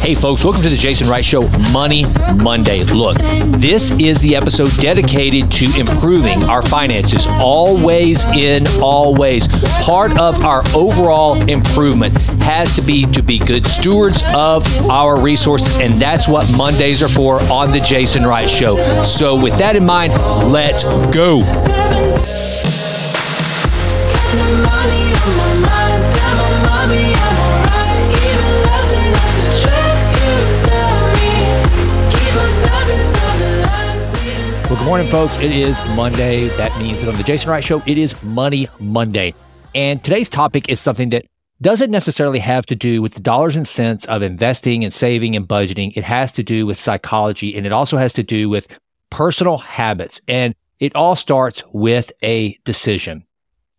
Hey folks, welcome to the Jason Wright Show, Money Monday. Look, this is the episode dedicated to improving our finances, always. Part of our overall improvement has to be good stewards of our resources, and that's what Mondays are for on the Jason Wright Show. So with that in mind, let's go. Well, good morning, folks. It is Monday. That means that on the Jason Wright Show, it is Money Monday. And today's topic is something that doesn't necessarily have to do with the dollars and cents of investing and saving and budgeting. It has to do with psychology, and it also has to do with personal habits. And it all starts with a decision.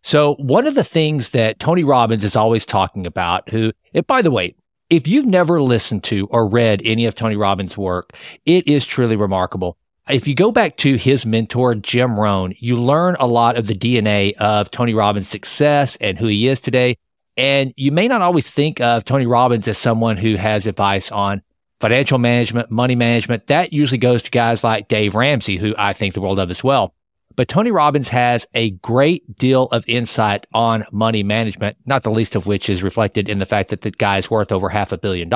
So one of the things that Tony Robbins is always talking about, who, and by the way, if you've never listened to or read any of Tony Robbins' work, it is truly remarkable. If you go back to his mentor, Jim Rohn, you learn a lot of the DNA of Tony Robbins' success and who he is today. And you may not always think of Tony Robbins as someone who has advice on financial management, money management. That usually goes to guys like Dave Ramsey, who I think the world of as well. But Tony Robbins has a great deal of insight on money management, not the least of which is reflected in the fact that the guy's worth over $500 million.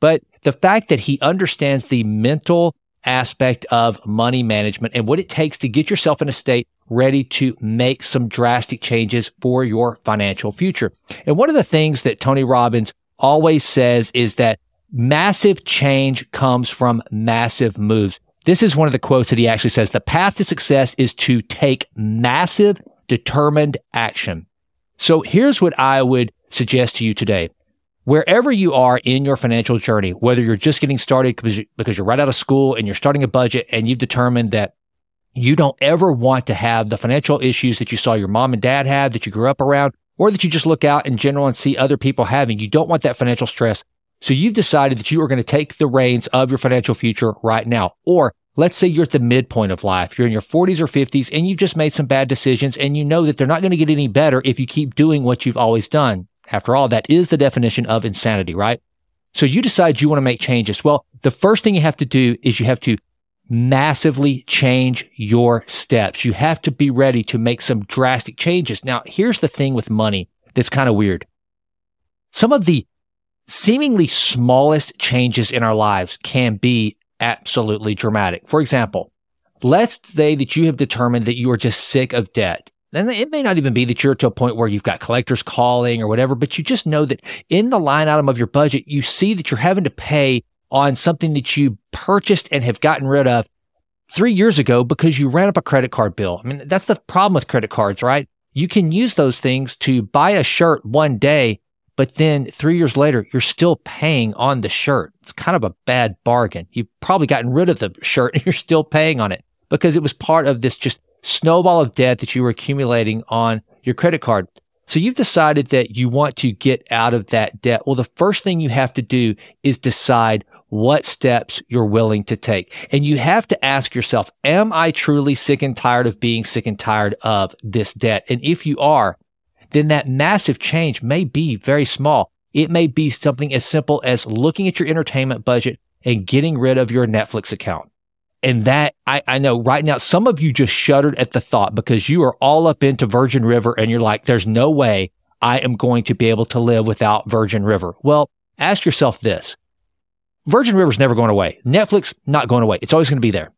But the fact that he understands the mental aspect of money management and what it takes to get yourself in a state ready to make some drastic changes for your financial future. And one of the things that Tony Robbins always says is that massive change comes from massive moves. This is one of the quotes that he actually says, the path to success is to take massive, determined action. So here's what I would suggest to you today. Wherever you are in your financial journey, whether you're just getting started because you're right out of school and you're starting a budget and you've determined that you don't ever want to have the financial issues that you saw your mom and dad have, that you grew up around, or that you just look out in general and see other people having. You don't want that financial stress. So you've decided that you are going to take the reins of your financial future right now. Or let's say you're at the midpoint of life, you're in your 40s or 50s, and you've just made some bad decisions, and you know that they're not going to get any better if you keep doing what you've always done. After all, that is the definition of insanity, right? So you decide you want to make changes. Well, the first thing you have to do is you have to massively change your steps. You have to be ready to make some drastic changes. Now, here's the thing with money that's kind of weird. Some of the seemingly smallest changes in our lives can be absolutely dramatic. For example, let's say that you have determined that you are just sick of debt. And it may not even be that you're to a point where you've got collectors calling or whatever, but you just know that in the line item of your budget, you see that you're having to pay on something that you purchased and have gotten rid of 3 years ago because you ran up a credit card bill. I mean, that's the problem with credit cards, right? You can use those things to buy a shirt one day, but then 3 years later, you're still paying on the shirt. It's kind of a bad bargain. You've probably gotten rid of the shirt and you're still paying on it because it was part of this just snowball of debt that you were accumulating on your credit card. So you've decided that you want to get out of that debt. Well, the first thing you have to do is decide what steps you're willing to take. And you have to ask yourself, am I truly sick and tired of being sick and tired of this debt? And if you are, then that massive change may be very small. It may be something as simple as looking at your entertainment budget and getting rid of your Netflix account. And that, I know right now, some of you just shuddered at the thought because you are all up into Virgin River and you're like, there's no way I am going to be able to live without Virgin River. Well, ask yourself this. Virgin River's never going away. Netflix, not going away. It's always going to be there.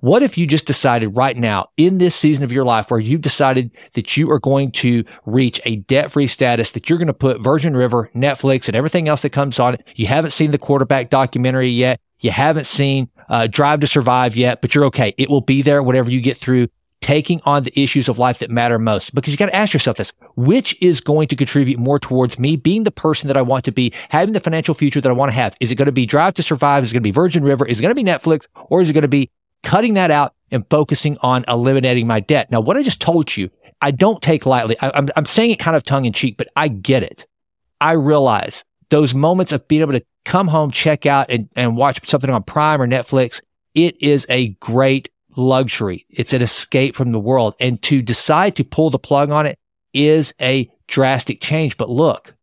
What if you just decided right now in this season of your life where you've decided that you are going to reach a debt-free status, that you're going to put Virgin River, Netflix, and everything else that comes on it. You haven't seen the Quarterback documentary yet. You haven't seen Drive to Survive yet, but you're okay. It will be there whenever you get through taking on the issues of life that matter most. Because you got to ask yourself this, which is going to contribute more towards me being the person that I want to be, having the financial future that I want to have? Is it going to be Drive to Survive? Is it going to be Virgin River? Is it going to be Netflix? Or is it going to be cutting that out and focusing on eliminating my debt? Now, what I just told you, I don't take lightly. I'm saying it kind of tongue in cheek, but I get it. I realize those moments of being able to come home, check out, and watch something on Prime or Netflix, it is a great luxury. It's an escape from the world. And to decide to pull the plug on it is a drastic change. But look,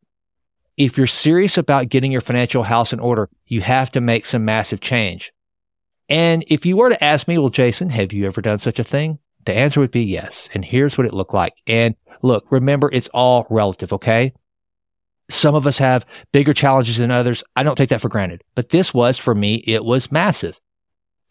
if you're serious about getting your financial house in order, you have to make some massive change. And if you were to ask me, well, Jason, have you ever done such a thing? The answer would be yes. And here's what it looked like. And look, remember, it's all relative, okay? Some of us have bigger challenges than others. I don't take that for granted. But this was, for me, it was massive.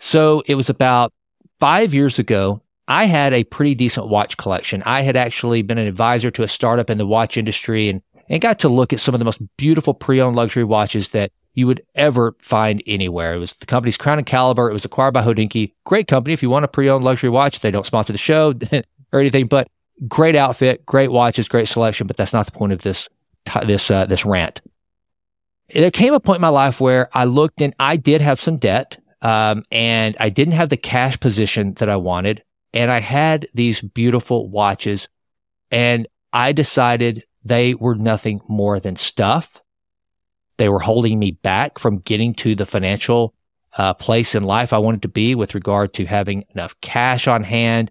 So it was about 5 years ago, I had a pretty decent watch collection. I had actually been an advisor to a startup in the watch industry and got to look at some of the most beautiful pre-owned luxury watches that you would ever find anywhere. It was the company's Crown and Caliber. It was acquired by Hodinkee. Great company. If you want a pre-owned luxury watch, they don't sponsor the show or anything, but great outfit, great watches, great selection, but that's not the point of this rant. There came a point in my life where I looked and I did have some debt, and I didn't have the cash position that I wanted, and I had these beautiful watches, and I decided they were nothing more than stuff. They were holding me back from getting to the financial place in life I wanted to be with regard to having enough cash on hand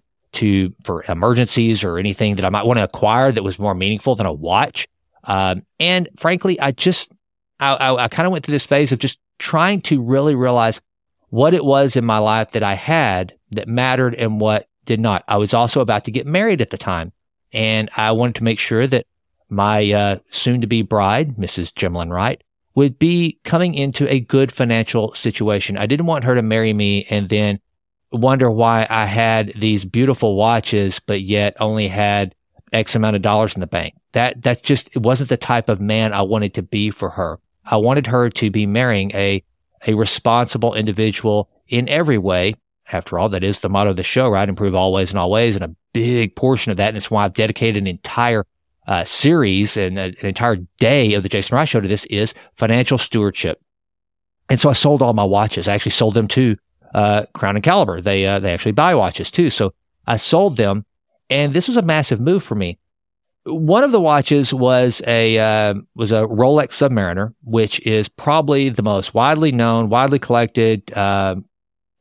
for emergencies or anything that I might want to acquire that was more meaningful than a watch. And frankly, I kind of went through this phase of just trying to really realize what it was in my life that I had that mattered and what did not. I was also about to get married at the time, and I wanted to make sure that my soon-to-be bride, Mrs. Jason Wright, would be coming into a good financial situation. I didn't want her to marry me and then wonder why I had these beautiful watches, but yet only had X amount of dollars in the bank. That's just, it wasn't the type of man I wanted to be for her. I wanted her to be marrying a responsible individual in every way. After all, that is the motto of the show, right? Improve always and always. And a big portion of that, and it's why I've dedicated an entire series and an entire day of the Jason Wright Show to this, is financial stewardship. And so I sold all my watches. I actually sold them to Crown and Caliber. They actually buy watches too. So I sold them, and this was a massive move for me. One of the watches was a Rolex Submariner, which is probably the most widely known, widely collected.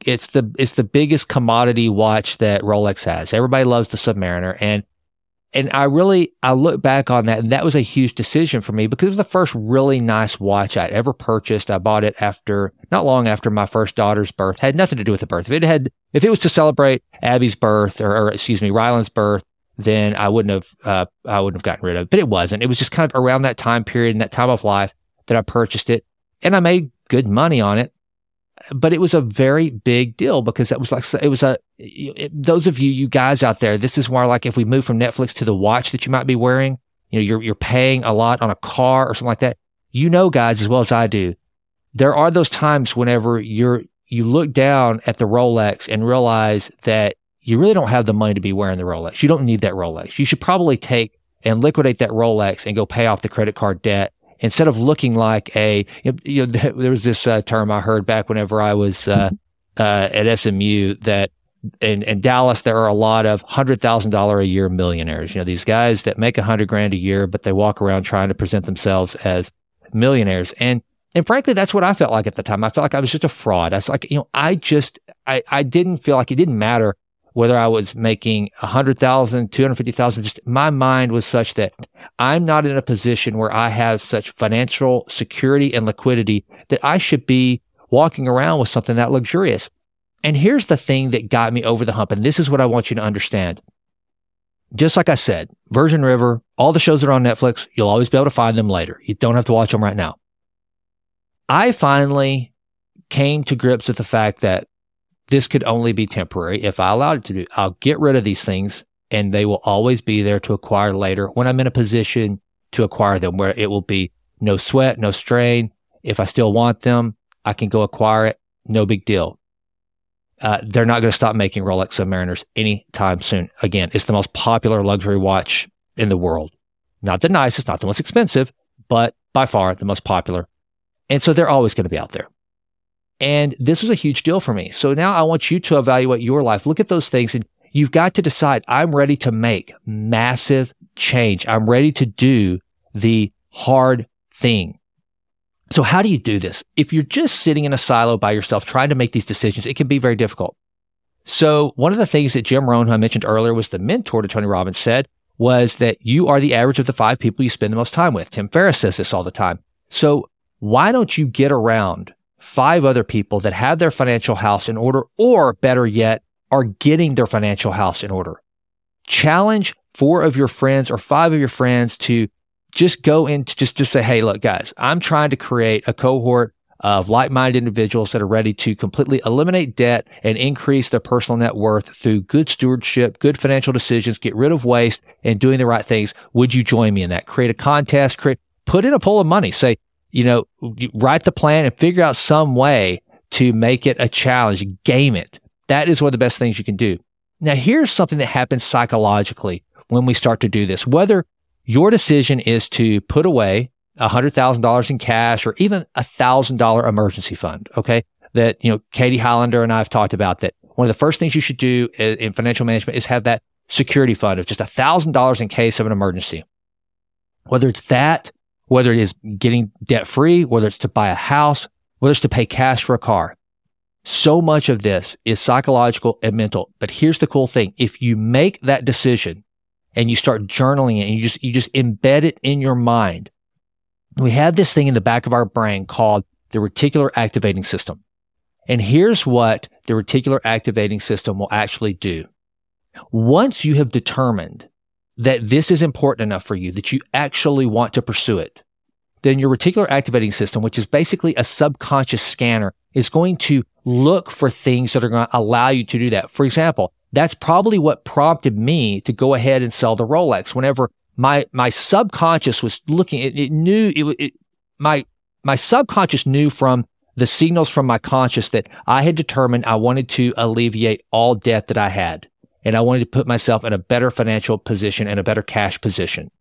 It's the biggest commodity watch that Rolex has. Everybody loves the Submariner, And I look back on that, and that was a huge decision for me because it was the first really nice watch I'd ever purchased. I bought it not long after my first daughter's birth. It had nothing to do with the birth. If it was to celebrate Abby's birth or Rylan's birth, then I wouldn't have gotten rid of it. But it wasn't. It was just kind of around that time period and that time of life that I purchased it, and I made good money on it. But it was a very big deal because those of you guys out there, this is why, like, if we move from Netflix to the watch that you might be wearing, you know, you're paying a lot on a car or something like that. You know, guys, as well as I do, there are those times whenever you look down at the Rolex and realize that you really don't have the money to be wearing the Rolex. You don't need that Rolex. You should probably take and liquidate that Rolex and go pay off the credit card debt. Instead of looking like there was this term I heard back whenever I was at SMU, that in Dallas, there are a lot of $100,000 a year millionaires. You know, these guys that make $100,000 a year, but they walk around trying to present themselves as millionaires. And frankly, that's what I felt like at the time. I felt like I was just a fraud. I was like, I didn't feel like it didn't matter whether I was making $100,000, $250,000, just my mind was such that I'm not in a position where I have such financial security and liquidity that I should be walking around with something that luxurious. And here's the thing that got me over the hump, and this is what I want you to understand. Just like I said, Virgin River, all the shows that are on Netflix, you'll always be able to find them later. You don't have to watch them right now. I finally came to grips with the fact that this could only be temporary. If I allowed it to do, I'll get rid of these things and they will always be there to acquire later when I'm in a position to acquire them, where it will be no sweat, no strain. If I still want them, I can go acquire it. No big deal. They're not going to stop making Rolex Submariners anytime soon. Again, it's the most popular luxury watch in the world. Not the nicest, not the most expensive, but by far the most popular. And so they're always going to be out there. And this was a huge deal for me. So now I want you to evaluate your life. Look at those things, and you've got to decide, I'm ready to make massive change. I'm ready to do the hard thing. So how do you do this? If you're just sitting in a silo by yourself trying to make these decisions, it can be very difficult. So one of the things that Jim Rohn, who I mentioned earlier, was the mentor to Tony Robbins, said was that you are the average of the five people you spend the most time with. Tim Ferriss says this all the time. So why don't you get around five other people that have their financial house in order, or better yet, are getting their financial house in order? Challenge four of your friends or five of your friends to just go in to just say, hey, look, guys, I'm trying to create a cohort of like-minded individuals that are ready to completely eliminate debt and increase their personal net worth through good stewardship, good financial decisions, get rid of waste, and doing the right things. Would you join me in that? Create a contest, put in a pool of money. Say, you know, write the plan and figure out some way to make it a challenge, game it. That is one of the best things you can do. Now, here's something that happens psychologically when we start to do this. Whether your decision is to put away $100,000 in cash or even $1,000 emergency fund, okay? That, you know, Katie Hollander and I have talked about, that one of the first things you should do in financial management is have that security fund of just $1,000 in case of an emergency. Whether it's that, whether it is getting debt free, whether it's to buy a house, whether it's to pay cash for a car. So much of this is psychological and mental. But here's the cool thing. If you make that decision and you start journaling it and you just embed it in your mind, we have this thing in the back of our brain called the reticular activating system. And here's what the reticular activating system will actually do. Once you have determined that this is important enough for you, that you actually want to pursue it, then your reticular activating system, which is basically a subconscious scanner, is going to look for things that are going to allow you to do that. For example, that's probably what prompted me to go ahead and sell the Rolex. Whenever my subconscious was looking, my subconscious knew from the signals from my conscious that I had determined I wanted to alleviate all debt that I had, and I wanted to put myself in a better financial position and a better cash position.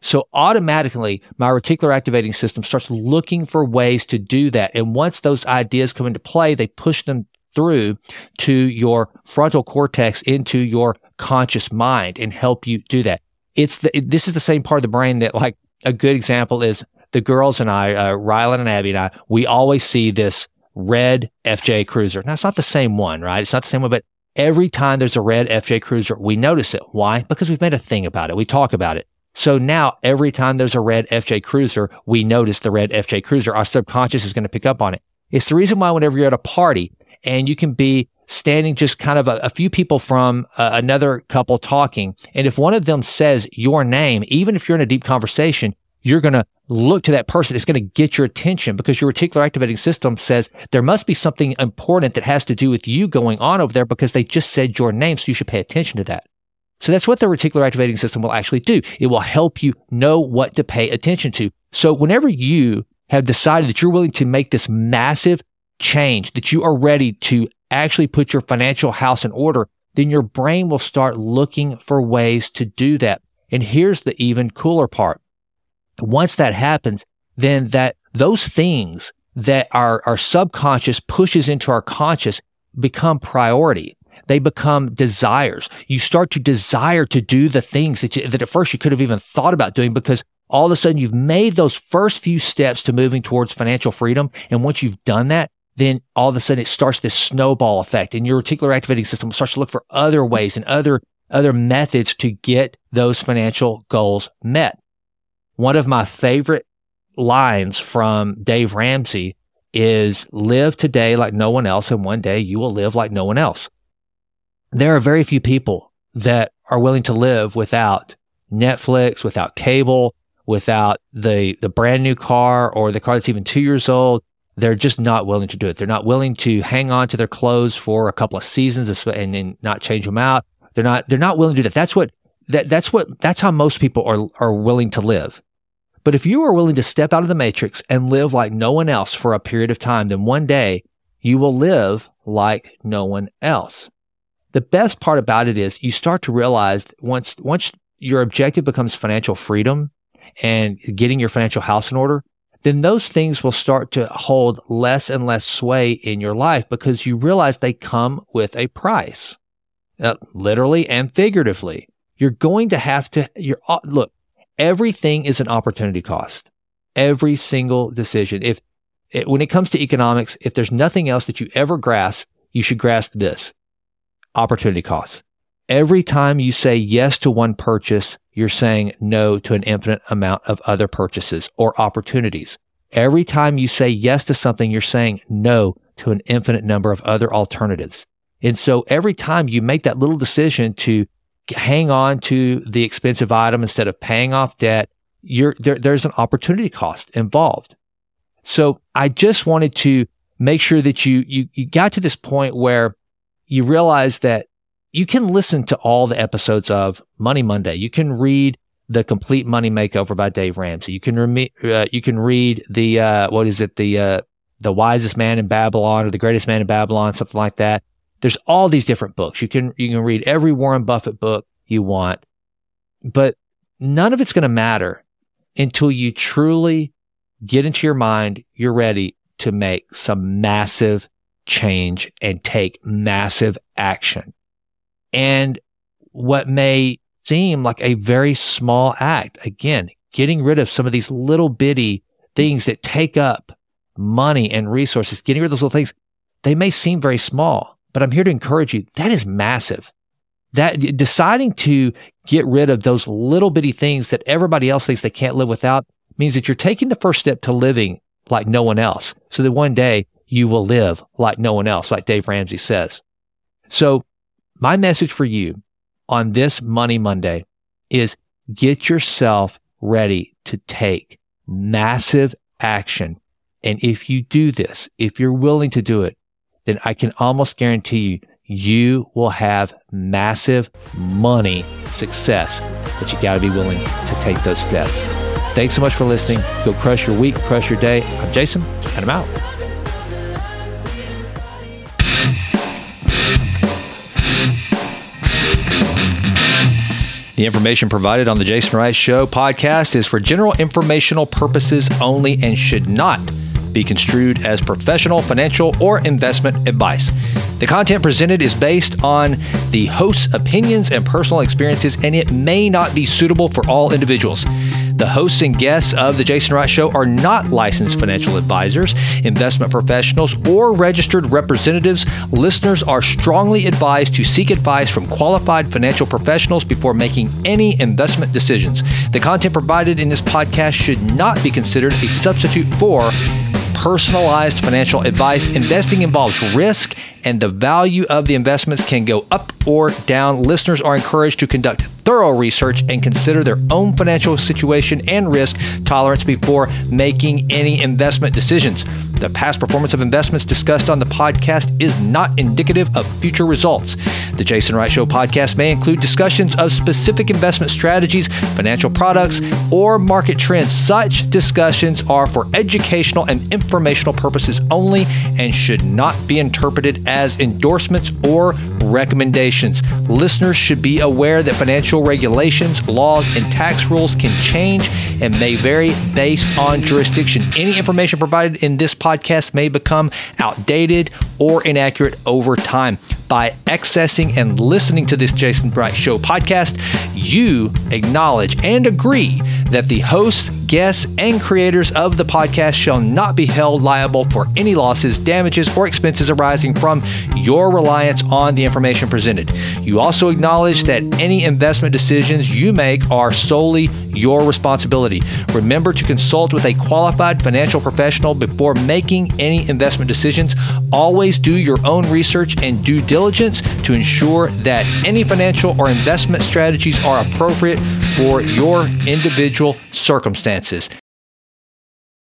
So automatically, my reticular activating system starts looking for ways to do that. And once those ideas come into play, they push them through to your frontal cortex, into your conscious mind, and help you do that. This is the same part of the brain that, like, a good example is the girls and I, Rylan and Abby and I, we always see this red FJ Cruiser. Now, it's not the same one, right? It's not the same one, but every time there's a red FJ Cruiser, we notice it. Why? Because we've made a thing about it. We talk about it. So now every time there's a red FJ Cruiser, we notice the red FJ Cruiser. Our subconscious is going to pick up on it. It's the reason why whenever you're at a party and you can be standing just kind of a few people from another couple talking, and if one of them says your name, even if you're in a deep conversation, you're going to look to that person. It's going to get your attention because your reticular activating system says there must be something important that has to do with you going on over there because they just said your name, so you should pay attention to that. So that's what the reticular activating system will actually do. It will help you know what to pay attention to. So whenever you have decided that you're willing to make this massive change, that you are ready to actually put your financial house in order, then your brain will start looking for ways to do that. And here's the even cooler part. Once that happens, then those things that our subconscious pushes into our conscious become priority. They become desires. You start to desire to do the things that at first you could have even thought about doing, because all of a sudden you've made those first few steps to moving towards financial freedom. And once you've done that, then all of a sudden it starts this snowball effect, and your reticular activating system starts to look for other ways and other methods to get those financial goals met. One of my favorite lines from Dave Ramsey is, live today like no one else, and one day you will live like no one else. There are very few people that are willing to live without Netflix, without cable, without the brand new car or the car that's even 2 years old. They're just not willing to do it. They're not willing to hang on to their clothes for a couple of seasons and then not change them out. They're not willing to do that. That's how most people are willing to live. But if you are willing to step out of the matrix and live like no one else for a period of time, then one day you will live like no one else. The best part about it is you start to realize once your objective becomes financial freedom and getting your financial house in order, then those things will start to hold less and less sway in your life because you realize they come with a price, literally and figuratively. You're going to have to, look, everything is an opportunity cost. Every single decision. When it comes to economics, if there's nothing else that you ever grasp, you should grasp this. opportunity cost. Every time you say yes to one purchase, you're saying no to an infinite amount of other purchases or opportunities. Every time you say yes to something, you're saying no to an infinite number of other alternatives. And so every time you make that little decision to hang on to the expensive item instead of paying off debt, there's an opportunity cost involved. So I just wanted to make sure that you got to this point where you realize that you can listen to all the episodes of Money Monday. You can read The Complete Money Makeover by Dave Ramsey. You can read the Wisest Man in Babylon or The Greatest Man in Babylon, something like that. There's all these different books. You can read every Warren Buffett book you want, but none of it's going to matter until you truly get into your mind, you're ready to make some massive change and take massive action. And what may seem like a very small act, again, getting rid of some of these little bitty things that take up money and resources, getting rid of those little things, they may seem very small. But I'm here to encourage you, that is massive. That deciding to get rid of those little bitty things that everybody else thinks they can't live without means that you're taking the first step to living like no one else, so that one day you will live like no one else, like Dave Ramsey says. So my message for you on this Money Monday is get yourself ready to take massive action. And if you do this, if you're willing to do it, then I can almost guarantee you will have massive money success, but you gotta be willing to take those steps. Thanks so much for listening. Go crush your week, crush your day. I'm Jason, and I'm out. The information provided on The Jason Wright Show podcast is for general informational purposes only and should not be construed as professional, financial, or investment advice. The content presented is based on the host's opinions and personal experiences, and it may not be suitable for all individuals. The hosts and guests of The Jason Wright Show are not licensed financial advisors, investment professionals, or registered representatives. Listeners are strongly advised to seek advice from qualified financial professionals before making any investment decisions. The content provided in this podcast should not be considered a substitute for personalized financial advice. Investing involves risk, and the value of the investments can go up or down. Listeners are encouraged to conduct thorough research and consider their own financial situation and risk tolerance before making any investment decisions. The past performance of investments discussed on the podcast is not indicative of future results. The Jason Wright Show podcast may include discussions of specific investment strategies, financial products, or market trends. Such discussions are for educational and informational purposes only and should not be interpreted as endorsements or recommendations. Listeners should be aware that financial regulations, laws, and tax rules can change and may vary based on jurisdiction. Any information provided in this podcast may become outdated or inaccurate over time. By accessing and listening to this Jason Wright Show podcast, you acknowledge and agree that the hosts, guests, and creators of the podcast shall not be held liable for any losses, damages, or expenses arising from your reliance on the information presented. You also acknowledge that any investment decisions you make are solely your responsibility. Remember to consult with a qualified financial professional before making any investment decisions. Always do your own research and due diligence to ensure that any financial or investment strategies are appropriate for your individual circumstances.